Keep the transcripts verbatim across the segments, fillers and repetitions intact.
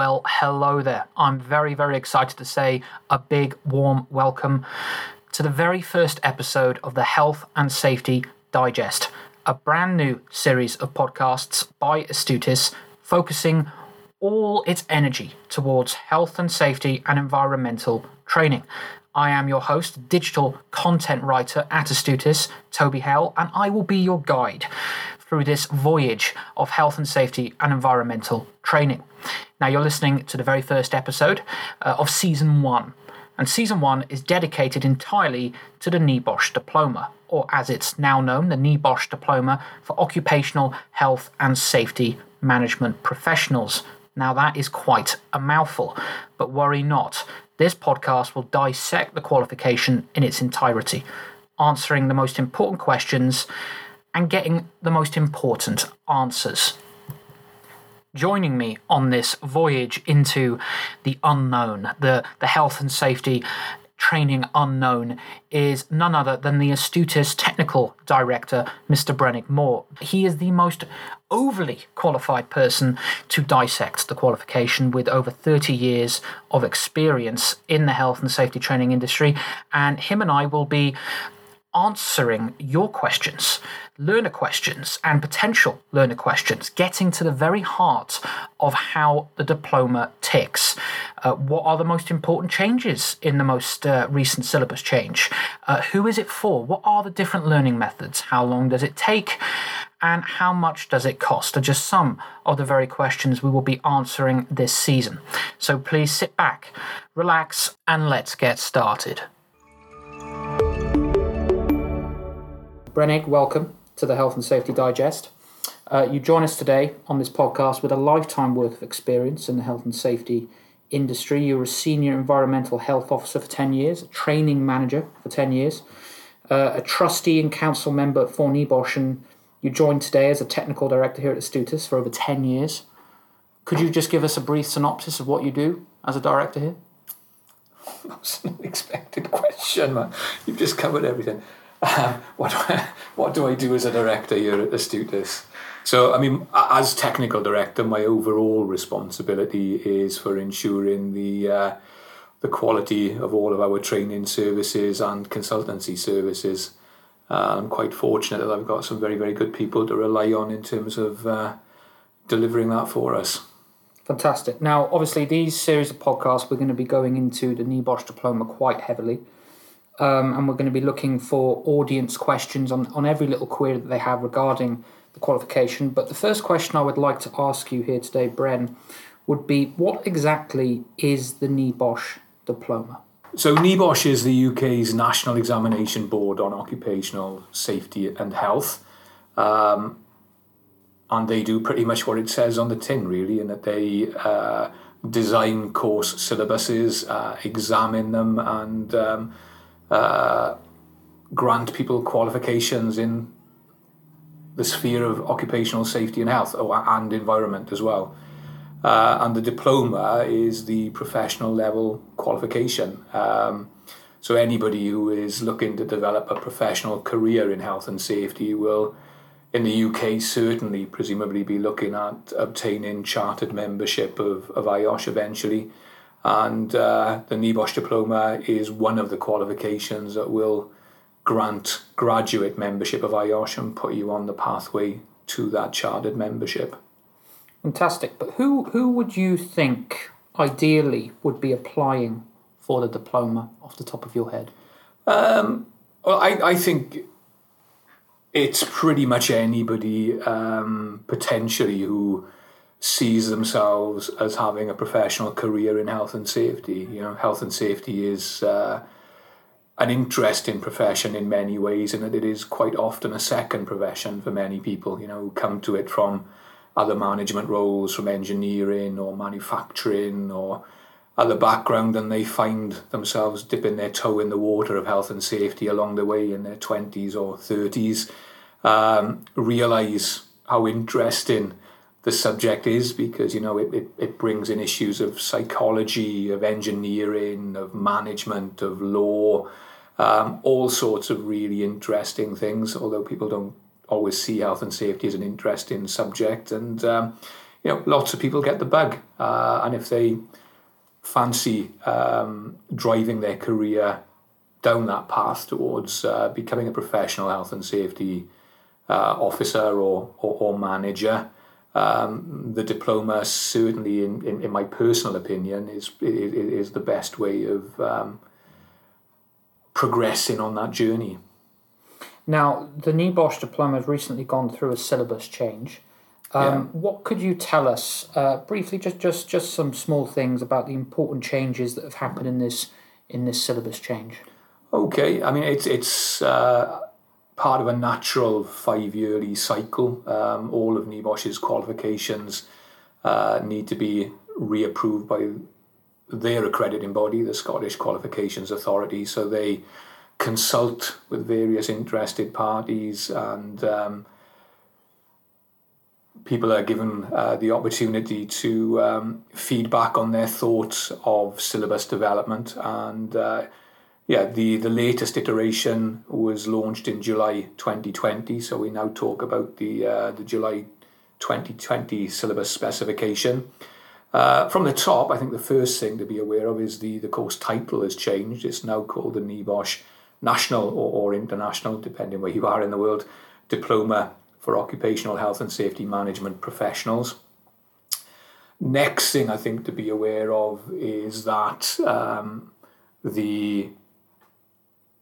Well, hello there. I'm very, very excited to say a big warm welcome to the very first episode of the Health and Safety Digest, a brand new series of podcasts by Astutis focusing all its energy towards health and safety and environmental training. I am your host, digital content writer at Astutis, Toby Howell, and I will be your guide through this voyage of health and safety and environmental training. Now, you're listening to the very first episode uh, of Season one, and Season one is dedicated entirely to the NEBOSH diploma, or as it's now known, the NEBOSH diploma for Occupational Health and Safety Management Professionals. Now, that is quite a mouthful, but worry not. This podcast will dissect the qualification in its entirety, answering the most important questions and getting the most important answers. Joining me on this voyage into the unknown, the, the health and safety training unknown, is none other than the Astutis technical director, Mister Brenig Moore. He is the most overly qualified person to dissect the qualification, with over thirty years of experience in the health and safety training industry, and him and I will be answering your questions, learner questions and potential learner questions, getting to the very heart of how the diploma ticks. Uh, what are the most important changes in the most uh, recent syllabus change? Uh, who is it for? What are the different learning methods? How long does it take? And how much does it cost? Are just some of the very questions we will be answering this season. So please sit back, relax, and let's get started. Brenig, welcome to the Health and Safety Digest. Uh, you join us today on this podcast with a lifetime worth of experience in the health and safety industry. You were a senior environmental health officer for ten years, a training manager for ten years, uh, a trustee and council member for NEBOSH, and you joined today as a technical director here at Astutis for over ten years. Could you just give us a brief synopsis of what you do as a director here? That's an expected question, man. You've just covered everything. Um, what do I, what do I do as a director here at Astutis? So, I mean, as technical director, my overall responsibility is for ensuring the uh, the quality of all of our training services and consultancy services. Uh, I'm quite fortunate that I've got some very, very good people to rely on in terms of uh, delivering that for us. Fantastic. Now, obviously, these series of podcasts, we're going to be going into the NEBOSH diploma quite heavily. Um, and we're going to be looking for audience questions on, on every little query that they have regarding the qualification. But the first question I would like to ask you here today, Bren, would be what exactly is the NEBOSH diploma? So NEBOSH is the U K's National Examination Board on Occupational Safety and Health. Um, and they do pretty much what it says on the tin, really, in that they uh, design course syllabuses, uh, examine them, and Um, Uh, grant people qualifications in the sphere of occupational safety and health, or, and environment as well. Uh, and the diploma is the professional level qualification. Um, so anybody who is looking to develop a professional career in health and safety will, in the U K, certainly presumably be looking at obtaining chartered membership of, of I O S H eventually. And uh, the NEBOSH diploma is one of the qualifications that will grant graduate membership of I O S H and put you on the pathway to that chartered membership. Fantastic. But who, who would you think ideally would be applying for the diploma off the top of your head? Um, well, I, I think it's pretty much anybody um, potentially who sees themselves as having a professional career in health and safety. You know, health and safety is uh, an interesting profession in many ways, and it is quite often a second profession for many people, you know, who come to it from other management roles, from engineering or manufacturing or other background, and they find themselves dipping their toe in the water of health and safety along the way in their twenties or thirties, um, realise how interesting the subject is, because, you know, it, it, it brings in issues of psychology, of engineering, of management, of law, um, all sorts of really interesting things, although people don't always see health and safety as an interesting subject. And um, you know, lots of people get the bug. Uh, and if they fancy um, driving their career down that path towards uh, becoming a professional health and safety uh, officer or, or, or manager, um, the diploma certainly, in, in, in my personal opinion, is, is, is the best way of um, progressing on that journey. Now, the NEBOSH diploma has recently gone through a syllabus change. Um, yeah. What could you tell us, uh, briefly, just, just just some small things about the important changes that have happened in this in this syllabus change? Okay, I mean, it's it's uh, part of a natural five-yearly cycle. Um, all of NEBOSH's qualifications uh, need to be reapproved by their accrediting body, the Scottish Qualifications Authority, so they consult with various interested parties, and um, people are given uh, the opportunity to um, feedback on their thoughts of syllabus development. And uh, yeah, the, the latest iteration was launched in July twenty twenty, so we now talk about the uh, the July twenty twenty syllabus specification. Uh, from the top, I think the first thing to be aware of is the, the course title has changed. It's now called the NEBOSH National or, or International, depending where you are in the world, Diploma for Occupational Health and Safety Management Professionals. Next thing I think to be aware of is that um, the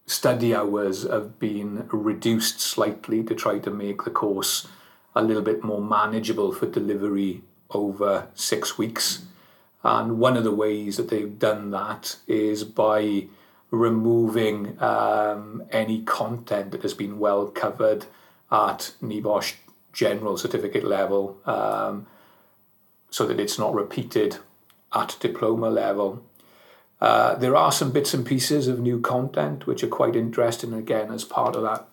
study hours have been reduced slightly to try to make the course a little bit more manageable for delivery over six weeks. And one of the ways that they've done that is by removing um, any content that has been well covered at NEBOSH general certificate level, um, so that it's not repeated at diploma level. Uh, there are some bits and pieces of new content which are quite interesting, again, as part of that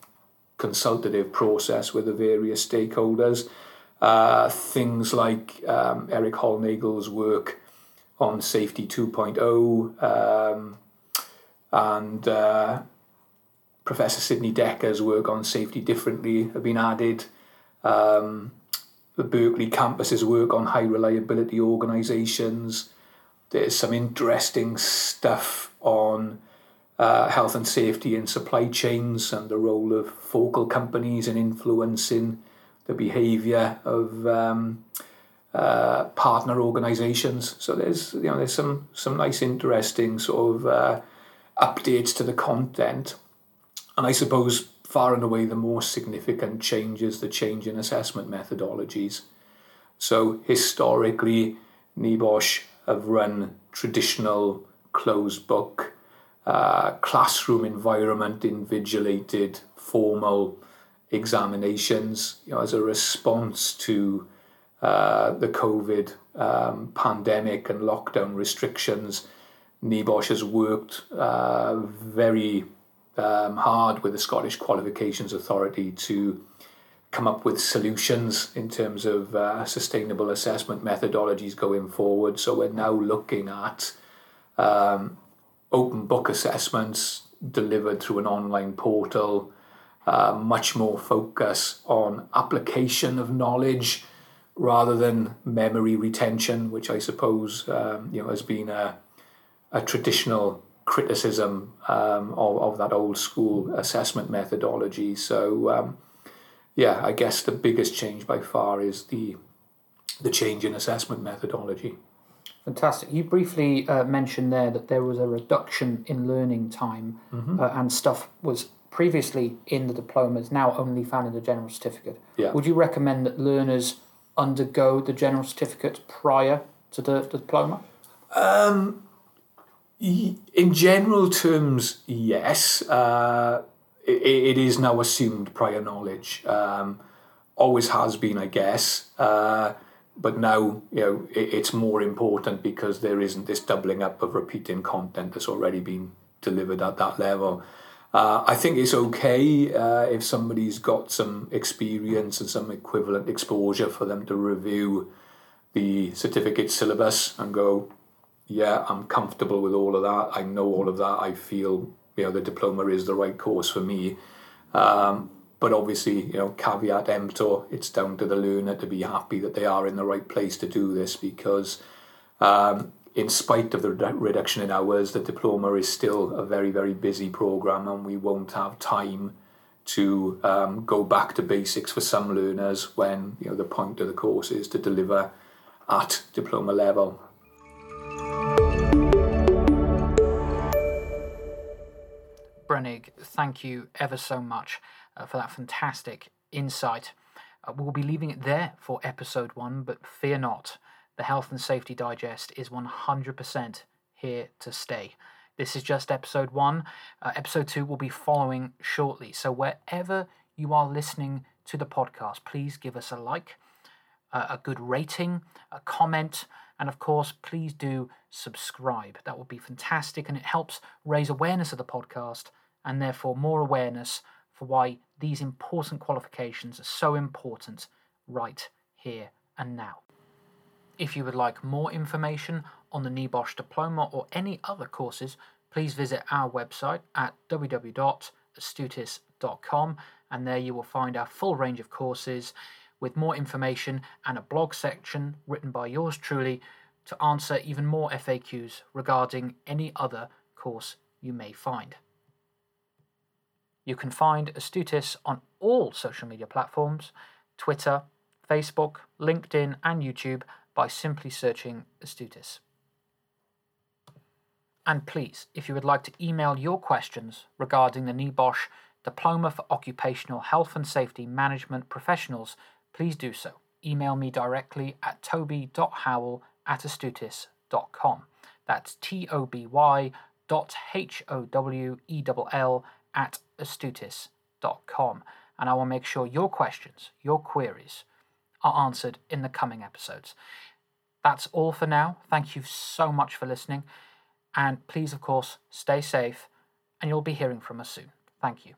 consultative process with the various stakeholders. Uh, things like um, Eric Holnagel's work on Safety two point oh, um, and uh, Professor Sidney Decker's work on Safety Differently have been added. Um, the Berkeley campus's work on high reliability organisations. There's some interesting stuff on uh, health and safety in supply chains and the role of focal companies in influencing the behaviour of um, uh, partner organisations. So there's you know there's some some nice interesting sort of uh, updates to the content, and I suppose far and away the more significant change is the change in assessment methodologies. So historically, NEBOSH have run traditional closed book, uh, classroom environment invigilated formal examinations, you know, as a response to uh, the COVID um, pandemic and lockdown restrictions. NEBOSH has worked uh, very um, hard with the Scottish Qualifications Authority to come up with solutions in terms of uh, sustainable assessment methodologies going forward. So we're now looking at um, open book assessments delivered through an online portal. Uh, much more focus on application of knowledge rather than memory retention, which I suppose um, you know has been a, a traditional criticism um, of, of that old school assessment methodology. So um, yeah, I guess the biggest change by far is the the change in assessment methodology. Fantastic. You briefly uh, mentioned there that there was a reduction in learning time, mm-hmm. uh, and stuff was previously in the diplomas, now only found in the general certificate. Yeah. Would you recommend that learners undergo the general certificate prior to the, the diploma? Um, in general terms, yes. Uh, it, it is now assumed prior knowledge. Um, always has been, I guess. Uh, but now, you know, it, it's more important because there isn't this doubling up of repeating content that's already been delivered at that level. Uh, I think it's okay uh, if somebody's got some experience and some equivalent exposure for them to review the certificate syllabus and go, yeah, I'm comfortable with all of that. I know all of that. I feel, you know, the diploma is the right course for me. Um, But obviously, you know, caveat emptor, it's down to the learner to be happy that they are in the right place to do this, because um, in spite of the redu- reduction in hours, the diploma is still a very, very busy programme, and we won't have time to um, go back to basics for some learners when, you know, the point of the course is to deliver at diploma level. Brenig, thank you ever so much uh, for that fantastic insight. Uh, we'll be leaving it there for episode one, but fear not, the Health and Safety Digest is one hundred percent here to stay. This is just episode one. Uh, episode two will be following shortly. So wherever you are listening to the podcast, please give us a like, uh, a good rating, a comment, and of course, please do subscribe. That would be fantastic, and it helps raise awareness of the podcast, and therefore more awareness for why these important qualifications are so important right here and now. If you would like more information on the NEBOSH diploma or any other courses, please visit our website at w w w dot astutis dot com, and there you will find our full range of courses with more information and a blog section written by yours truly to answer even more F A Qs regarding any other course you may find. You can find Astutis on all social media platforms, Twitter, Facebook, LinkedIn and YouTube, by simply searching Astutis. And please, if you would like to email your questions regarding the NEBOSH Diploma for Occupational Health and Safety Management Professionals, please do so. Email me directly at toby dot howell at astutis dot com. That's T O B Y dot H O W E L L at astutis dot com. And I will make sure your questions, your queries, are answered in the coming episodes. That's all for now. Thank you so much for listening. And please, of course, stay safe, and you'll be hearing from us soon. Thank you.